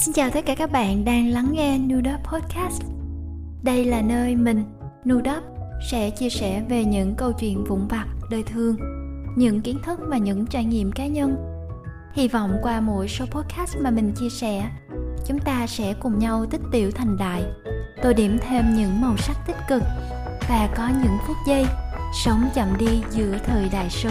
Xin chào tất cả các bạn đang lắng nghe Nu Đốp Podcast. Đây là nơi mình, Nu Đốp, sẽ chia sẻ về những câu chuyện vụn vặt, đời thường, những kiến thức và những trải nghiệm cá nhân. Hy vọng qua mỗi số podcast mà mình chia sẻ, chúng ta sẽ cùng nhau tích tiểu thành đại, tô điểm thêm những màu sắc tích cực và có những phút giây sống chậm đi giữa thời đại số.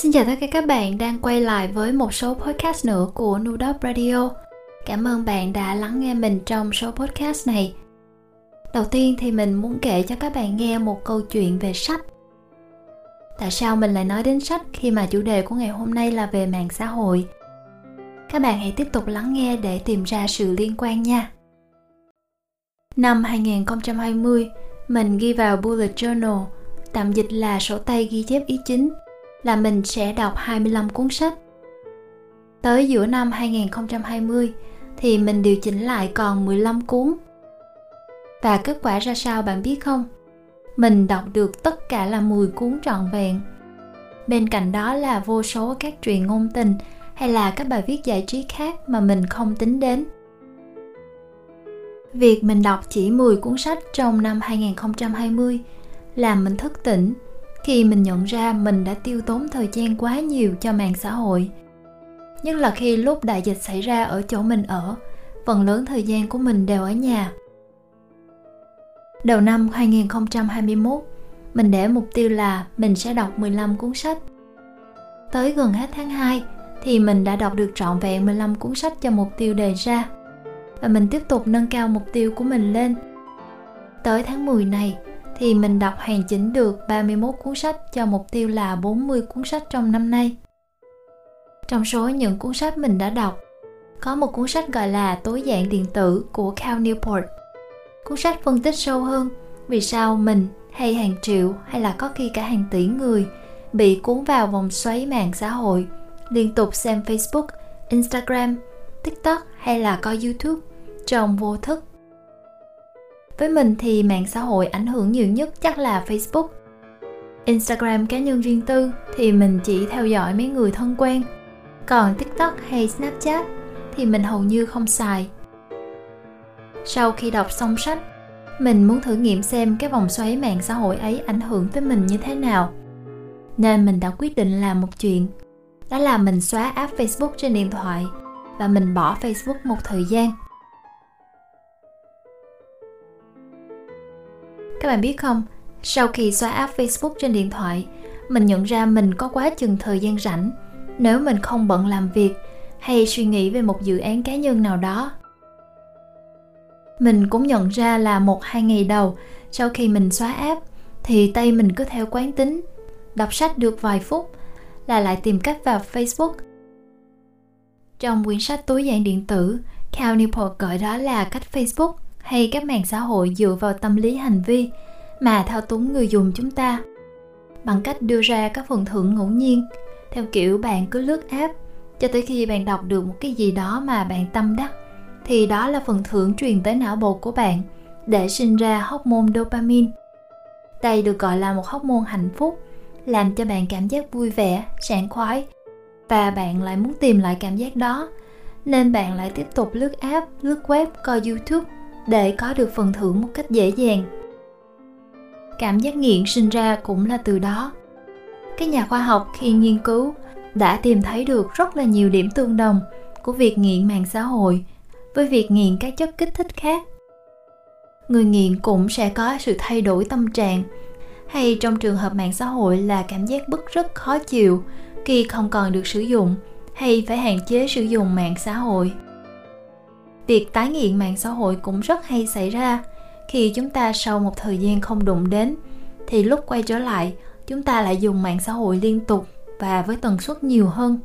Xin chào tất cả các bạn đang quay lại với một số podcast nữa của Nu Đốp Radio. Cảm ơn bạn đã lắng nghe mình trong số podcast này. Đầu tiên thì mình muốn kể cho các bạn nghe một câu chuyện về sách. Tại sao mình lại nói đến sách khi mà chủ đề của ngày hôm nay là về mạng xã hội? Các bạn hãy tiếp tục lắng nghe để tìm ra sự liên quan nha. Năm 2020, mình ghi vào Bullet Journal, tạm dịch là sổ tay ghi chép ý chính, là mình sẽ đọc 25 cuốn sách. Tới giữa năm 2020 thì mình điều chỉnh lại còn 15 cuốn. Và kết quả ra sao bạn biết không? Mình đọc được tất cả là 10 cuốn trọn vẹn. Bên cạnh đó là vô số các truyện ngôn tình hay là các bài viết giải trí khác mà mình không tính đến. Việc mình đọc chỉ 10 cuốn sách trong năm 2020 làm mình thức tỉnh khi mình nhận ra mình đã tiêu tốn thời gian quá nhiều cho mạng xã hội. Nhất là khi lúc đại dịch xảy ra ở chỗ mình ở, phần lớn thời gian của mình đều ở nhà. Đầu năm 2021, mình để mục tiêu là mình sẽ đọc 15 cuốn sách. Tới gần hết tháng 2 thì mình đã đọc được trọn vẹn 15 cuốn sách cho mục tiêu đề ra. Và mình tiếp tục nâng cao mục tiêu của mình lên. Tới tháng 10 này thì mình đọc hoàn chỉnh được 31 cuốn sách cho mục tiêu là 40 cuốn sách trong năm nay. Trong số những cuốn sách mình đã đọc, có một cuốn sách gọi là Tối giản điện tử của Cal Newport. Cuốn sách phân tích sâu hơn vì sao mình hay hàng triệu hay là có khi cả hàng tỷ người bị cuốn vào vòng xoáy mạng xã hội, liên tục xem Facebook, Instagram, TikTok hay là coi YouTube trong vô thức. Với mình thì mạng xã hội ảnh hưởng nhiều nhất chắc là Facebook. Instagram cá nhân riêng tư thì mình chỉ theo dõi mấy người thân quen. Còn TikTok hay Snapchat thì mình hầu như không xài. Sau khi đọc xong sách, mình muốn thử nghiệm xem cái vòng xoáy mạng xã hội ấy ảnh hưởng tới mình như thế nào. Nên mình đã quyết định làm một chuyện. Đó là mình xóa app Facebook trên điện thoại và mình bỏ Facebook một thời gian. Các bạn biết không, sau khi xóa app Facebook trên điện thoại, mình nhận ra mình có quá chừng thời gian rảnh nếu mình không bận làm việc hay suy nghĩ về một dự án cá nhân nào đó. Mình cũng nhận ra là 1-2 ngày đầu sau khi mình xóa app thì tay mình cứ theo quán tính, đọc sách được vài phút là lại tìm cách vào Facebook. Trong quyển sách Tối giản điện tử, Cal Newport gọi đó là cách Facebook hay các mạng xã hội dựa vào tâm lý hành vi mà thao túng người dùng chúng ta bằng cách đưa ra các phần thưởng ngẫu nhiên theo kiểu bạn cứ lướt app cho tới khi bạn đọc được một cái gì đó mà bạn tâm đắc thì đó là phần thưởng truyền tới não bộ của bạn để sinh ra hormone dopamine. Đây được gọi là một hormone hạnh phúc, làm cho bạn cảm giác vui vẻ, sảng khoái và bạn lại muốn tìm lại cảm giác đó nên bạn lại tiếp tục lướt app, lướt web, coi YouTube để có được phần thưởng một cách dễ dàng. Cảm giác nghiện sinh ra cũng là từ đó. Các nhà khoa học khi nghiên cứu đã tìm thấy được rất là nhiều điểm tương đồng của việc nghiện mạng xã hội với việc nghiện các chất kích thích khác. Người nghiện cũng sẽ có sự thay đổi tâm trạng, hay trong trường hợp mạng xã hội là cảm giác bức rất khó chịu khi không còn được sử dụng hay phải hạn chế sử dụng mạng xã hội. Việc tái nghiện mạng xã hội cũng rất hay xảy ra khi chúng ta sau một thời gian không đụng đến thì lúc quay trở lại chúng ta lại dùng mạng xã hội liên tục và với tần suất nhiều hơn.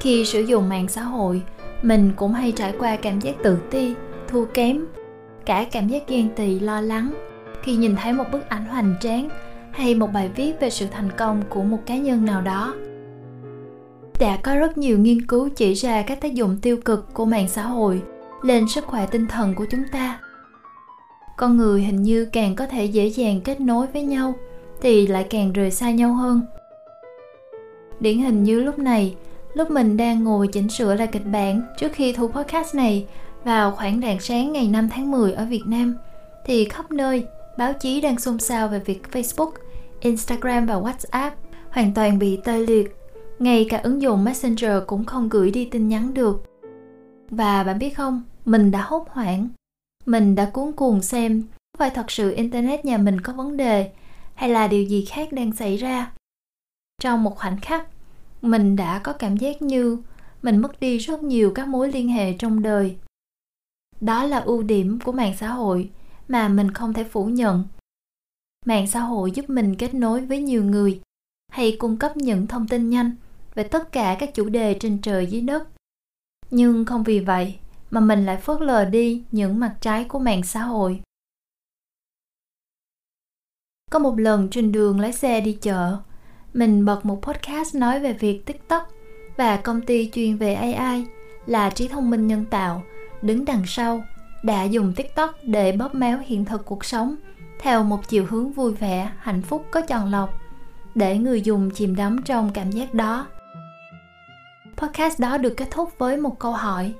Khi sử dụng mạng xã hội, mình cũng hay trải qua cảm giác tự ti, thua kém, cả cảm giác ghen tị, lo lắng khi nhìn thấy một bức ảnh hoành tráng hay một bài viết về sự thành công của một cá nhân nào đó. đã có rất nhiều nghiên cứu chỉ ra các tác dụng tiêu cực của mạng xã hội lên sức khỏe tinh thần của chúng ta. Con người hình như càng có thể dễ dàng kết nối với nhau thì lại càng rời xa nhau hơn. Điển hình như lúc này, lúc mình đang ngồi chỉnh sửa lại kịch bản trước khi thu podcast này vào khoảng rạng sáng ngày 5 tháng 10 ở Việt Nam, thì khắp nơi báo chí đang xôn xao về việc Facebook, Instagram và WhatsApp hoàn toàn bị tê liệt. Ngay cả ứng dụng Messenger cũng không gửi đi tin nhắn được. Và bạn biết không, mình đã hốt hoảng. Mình đã cuống cuồng xem có phải thật sự Internet nhà mình có vấn đề hay là điều gì khác đang xảy ra. Trong một khoảnh khắc, mình đã có cảm giác như mình mất đi rất nhiều các mối liên hệ trong đời. Đó là ưu điểm của mạng xã hội mà mình không thể phủ nhận. Mạng xã hội giúp mình kết nối với nhiều người hay cung cấp những thông tin nhanh về tất cả các chủ đề trên trời dưới đất. Nhưng không vì vậy mà mình lại phớt lờ đi những mặt trái của mạng xã hội. Có một lần trên đường lái xe đi chợ, mình bật một podcast nói về việc TikTok và công ty chuyên về AI là trí thông minh nhân tạo đứng đằng sau đã dùng TikTok để bóp méo hiện thực cuộc sống theo một chiều hướng vui vẻ, hạnh phúc có chọn lọc, để người dùng chìm đắm trong cảm giác đó. Podcast đó được kết thúc với một câu hỏi: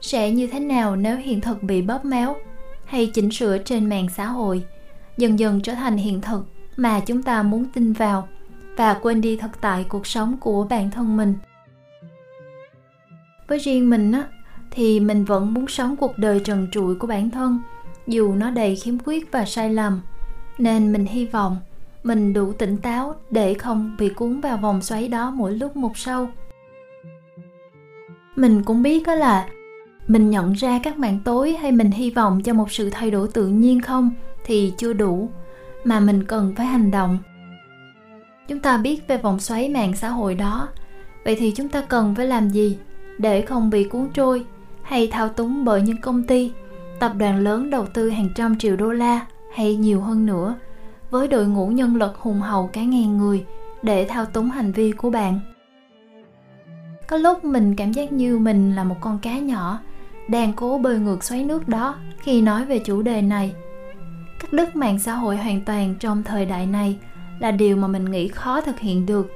sẽ như thế nào nếu hiện thực bị bóp méo hay chỉnh sửa trên mạng xã hội, dần dần trở thành hiện thực mà chúng ta muốn tin vào và quên đi thực tại cuộc sống của bản thân mình. Với riêng mình á, thì mình vẫn muốn sống cuộc đời trần trụi của bản thân, dù nó đầy khiếm khuyết và sai lầm, nên mình hy vọng mình đủ tỉnh táo để không bị cuốn vào vòng xoáy đó mỗi lúc một sâu. Mình cũng biết đó là mình nhận ra các mảng tối hay mình hy vọng cho một sự thay đổi tự nhiên không thì chưa đủ, mà mình cần phải hành động. Chúng ta biết về vòng xoáy mạng xã hội đó, vậy thì chúng ta cần phải làm gì để không bị cuốn trôi hay thao túng bởi những công ty, tập đoàn lớn đầu tư hàng trăm triệu đô la hay nhiều hơn nữa, với đội ngũ nhân lực hùng hậu cả ngàn người để thao túng hành vi của bạn. Có lúc mình cảm giác như mình là một con cá nhỏ đang cố bơi ngược xoáy nước đó khi nói về chủ đề này. Cắt đứt mạng xã hội hoàn toàn trong thời đại này là điều mà mình nghĩ khó thực hiện được.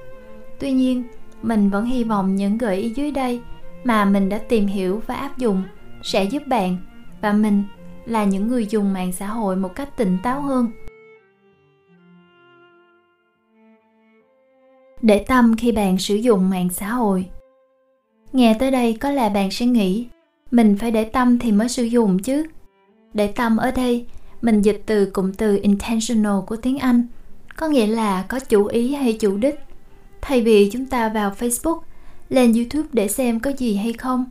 Tuy nhiên, mình vẫn hy vọng những gợi ý dưới đây mà mình đã tìm hiểu và áp dụng sẽ giúp bạn và mình là những người dùng mạng xã hội một cách tỉnh táo hơn. Để tâm khi bạn sử dụng mạng xã hội. Nghe tới đây có lẽ bạn sẽ nghĩ mình phải để tâm thì mới sử dụng chứ. Để tâm ở đây mình dịch từ cụm từ intentional của tiếng Anh, có nghĩa là có chủ ý hay chủ đích. Thay vì chúng ta vào Facebook, lên YouTube để xem có gì hay không,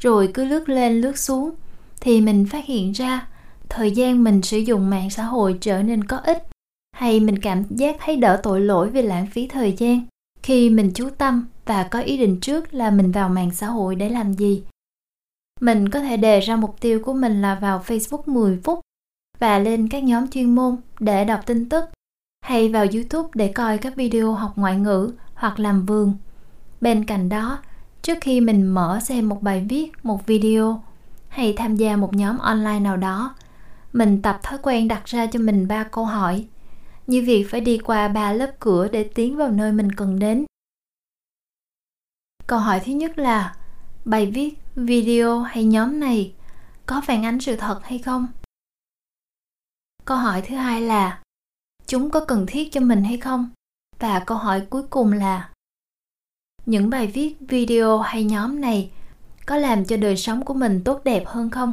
rồi cứ lướt lên lướt xuống, thì mình phát hiện ra thời gian mình sử dụng mạng xã hội trở nên có ích, hay mình cảm giác thấy đỡ tội lỗi vì lãng phí thời gian khi mình chú tâm và có ý định trước là mình vào mạng xã hội để làm gì. Mình có thể đề ra mục tiêu của mình là vào Facebook 10 phút và lên các nhóm chuyên môn để đọc tin tức, hay vào YouTube để coi các video học ngoại ngữ hoặc làm vườn. Bên cạnh đó, trước khi mình mở xem một bài viết, một video hay tham gia một nhóm online nào đó, mình tập thói quen đặt ra cho mình 3 câu hỏi, như việc phải đi qua 3 lớp cửa để tiến vào nơi mình cần đến. Câu hỏi thứ nhất là: bài viết, video hay nhóm này có phản ánh sự thật hay không? Câu hỏi thứ hai là: chúng có cần thiết cho mình hay không? Và câu hỏi cuối cùng là: những bài viết, video hay nhóm này có làm cho đời sống của mình tốt đẹp hơn không?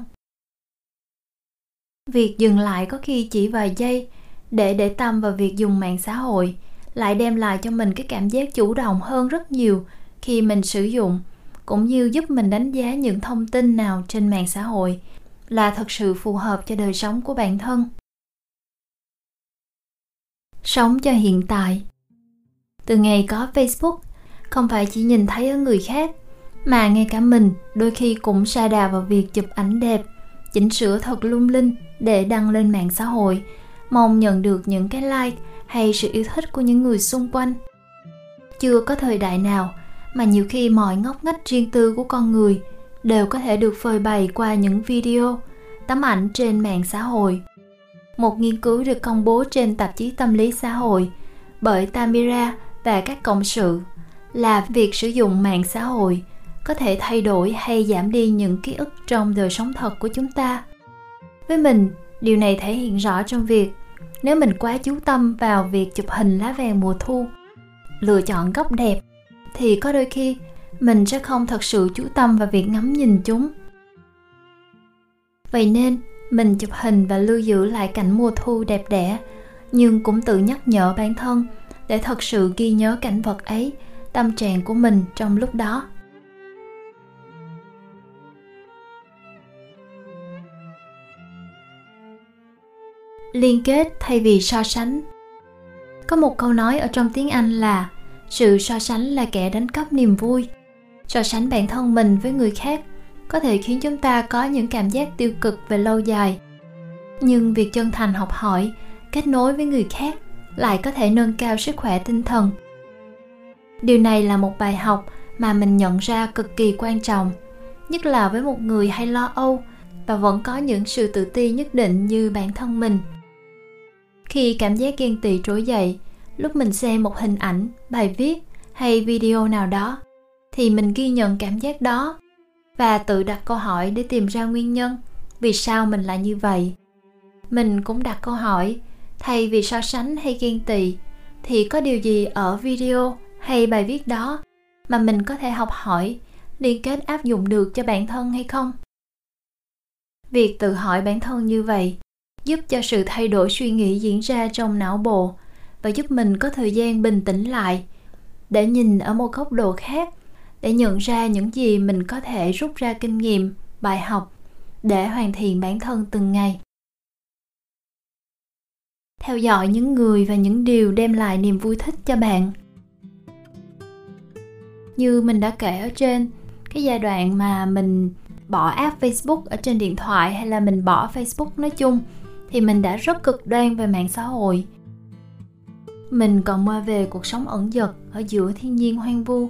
Việc dừng lại có khi chỉ vài giây để tâm vào việc dùng mạng xã hội lại đem lại cho mình cái cảm giác chủ động hơn rất nhiều khi mình sử dụng, cũng như giúp mình đánh giá những thông tin nào trên mạng xã hội là thật sự phù hợp cho đời sống của bản thân. Sống cho hiện tại. Từ ngày có Facebook, không phải chỉ nhìn thấy ở người khác, mà ngay cả mình đôi khi cũng sa đà vào việc chụp ảnh đẹp, chỉnh sửa thật lung linh để đăng lên mạng xã hội, mong nhận được những cái like hay sự yêu thích của những người xung quanh. Chưa có thời đại nào mà nhiều khi mọi ngóc ngách riêng tư của con người đều có thể được phơi bày qua những video, tấm ảnh trên mạng xã hội. Một nghiên cứu được công bố trên tạp chí Tâm lý xã hội bởi Tamira và các cộng sự là việc sử dụng mạng xã hội có thể thay đổi hay giảm đi những ký ức trong đời sống thật của chúng ta. Với mình, điều này thể hiện rõ trong việc nếu mình quá chú tâm vào việc chụp hình lá vàng mùa thu, lựa chọn góc đẹp, thì có đôi khi mình sẽ không thật sự chú tâm vào việc ngắm nhìn chúng. Vậy nên, mình chụp hình và lưu giữ lại cảnh mùa thu đẹp đẽ, nhưng cũng tự nhắc nhở bản thân để thật sự ghi nhớ cảnh vật ấy, tâm trạng của mình trong lúc đó. Liên kết thay vì so sánh. Có một câu nói ở trong tiếng Anh là sự so sánh là kẻ đánh cắp niềm vui. So sánh bản thân mình với người khác có thể khiến chúng ta có những cảm giác tiêu cực về lâu dài. Nhưng việc chân thành học hỏi, kết nối với người khác lại có thể nâng cao sức khỏe tinh thần. Điều này là một bài học mà mình nhận ra cực kỳ quan trọng, nhất là với một người hay lo âu và vẫn có những sự tự ti nhất định như bản thân mình. Khi cảm giác ghen tị trỗi dậy, lúc mình xem một hình ảnh, bài viết hay video nào đó, thì mình ghi nhận cảm giác đó và tự đặt câu hỏi để tìm ra nguyên nhân vì sao mình lại như vậy. Mình cũng đặt câu hỏi, thay vì so sánh hay ghen tị, thì có điều gì ở video hay bài viết đó mà mình có thể học hỏi, liên kết áp dụng được cho bản thân hay không? Việc tự hỏi bản thân như vậy giúp cho sự thay đổi suy nghĩ diễn ra trong não bộ và giúp mình có thời gian bình tĩnh lại để nhìn ở một góc độ khác, để nhận ra những gì mình có thể rút ra kinh nghiệm, bài học để hoàn thiện bản thân từng ngày. Theo dõi những người và những điều đem lại niềm vui thích cho bạn. Như mình đã kể ở trên, cái giai đoạn mà mình bỏ app Facebook ở trên điện thoại hay là mình bỏ Facebook nói chung thì mình đã rất cực đoan về mạng xã hội. Mình còn mơ về cuộc sống ẩn dật ở giữa thiên nhiên hoang vu,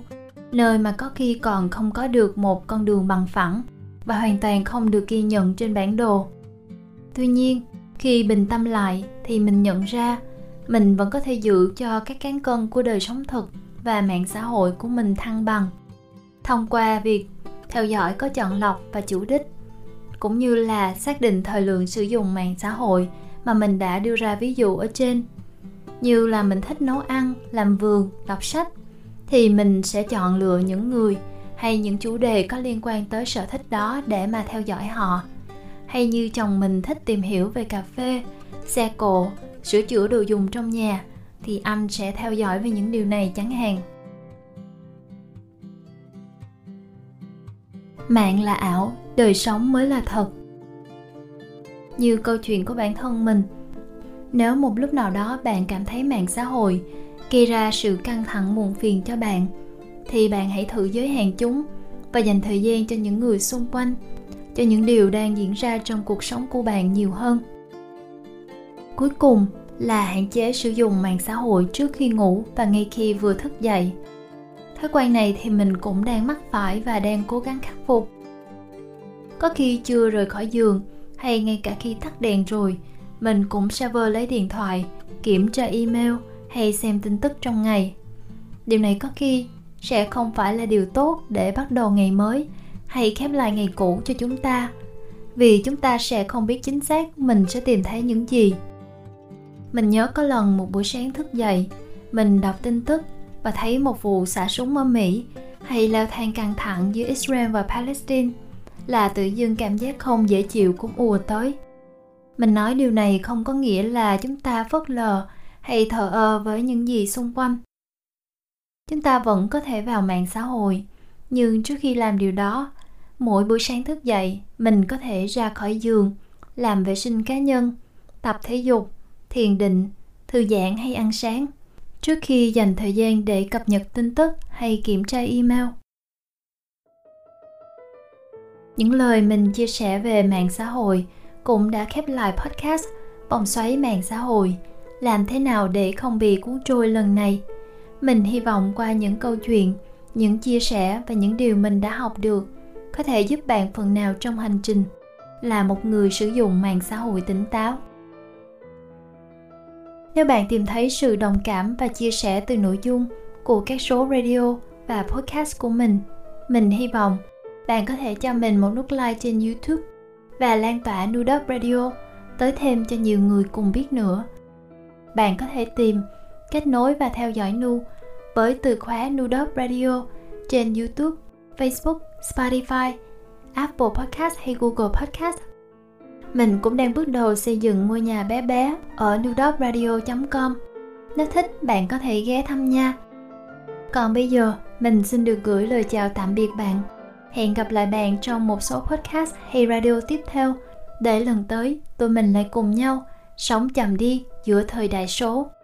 nơi mà có khi còn không có được một con đường bằng phẳng và hoàn toàn không được ghi nhận trên bản đồ. Tuy nhiên, khi bình tâm lại thì mình nhận ra mình vẫn có thể giữ cho các cán cân của đời sống thực và mạng xã hội của mình thăng bằng thông qua việc theo dõi có chọn lọc và chủ đích, cũng như là xác định thời lượng sử dụng mạng xã hội mà mình đã đưa ra ví dụ ở trên. Như là mình thích nấu ăn, làm vườn, đọc sách, thì mình sẽ chọn lựa những người hay những chủ đề có liên quan tới sở thích đó để mà theo dõi họ. Hay như chồng mình thích tìm hiểu về cà phê, xe cộ, sửa chữa đồ dùng trong nhà, thì anh sẽ theo dõi về những điều này chẳng hạn. Mạng là ảo, đời sống mới là thật. Như câu chuyện của bản thân mình, nếu một lúc nào đó bạn cảm thấy mạng xã hội gây ra sự căng thẳng muộn phiền cho bạn, thì bạn hãy thử giới hạn chúng và dành thời gian cho những người xung quanh, cho những điều đang diễn ra trong cuộc sống của bạn nhiều hơn. Cuối cùng là hạn chế sử dụng mạng xã hội trước khi ngủ và ngay khi vừa thức dậy. Thói quen này thì mình cũng đang mắc phải và đang cố gắng khắc phục. Có khi chưa rời khỏi giường hay ngay cả khi tắt đèn rồi, mình cũng sẽ vơ lấy điện thoại, kiểm tra email hay xem tin tức trong ngày. Điều này có khi sẽ không phải là điều tốt để bắt đầu ngày mới hay khép lại ngày cũ cho chúng ta, vì chúng ta sẽ không biết chính xác mình sẽ tìm thấy những gì. Mình nhớ có lần một buổi sáng thức dậy, mình đọc tin tức và thấy một vụ xả súng ở Mỹ hay leo thang căng thẳng giữa Israel và Palestine là tự dưng cảm giác không dễ chịu cũng ùa tới. Mình nói điều này không có nghĩa là chúng ta phớt lờ hay thờ ơ với những gì xung quanh. Chúng ta vẫn có thể vào mạng xã hội, nhưng trước khi làm điều đó, mỗi buổi sáng thức dậy mình có thể ra khỏi giường, làm vệ sinh cá nhân, tập thể dục, thiền định, thư giãn hay ăn sáng, trước khi dành thời gian để cập nhật tin tức hay kiểm tra email. Những lời mình chia sẻ về mạng xã hội cũng đã khép lại podcast Vòng xoáy mạng xã hội, làm thế nào để không bị cuốn trôi lần này. Mình hy vọng qua những câu chuyện, Những chia sẻ và những điều mình đã học được có thể giúp bạn phần nào trong hành trình là một người sử dụng mạng xã hội tỉnh táo. Nếu bạn tìm thấy sự đồng cảm và chia sẻ từ nội dung của các số radio và podcast của mình hy vọng bạn có thể cho mình một nút like trên YouTube và lan tỏa Nu Đốp Radio tới thêm cho nhiều người cùng biết nữa. Bạn có thể tìm, kết nối và theo dõi Nu với từ khóa Nu Đốp Radio trên YouTube, Facebook, Spotify, Apple Podcast hay Google Podcast. Mình cũng đang bước đầu xây dựng ngôi nhà bé bé ở newdotradio.com. Nếu thích, bạn có thể ghé thăm nha. Còn bây giờ, mình xin được gửi lời chào tạm biệt bạn. Hẹn gặp lại bạn trong một số podcast hay radio tiếp theo để lần tới tụi mình lại cùng nhau sống chậm đi giữa thời đại số.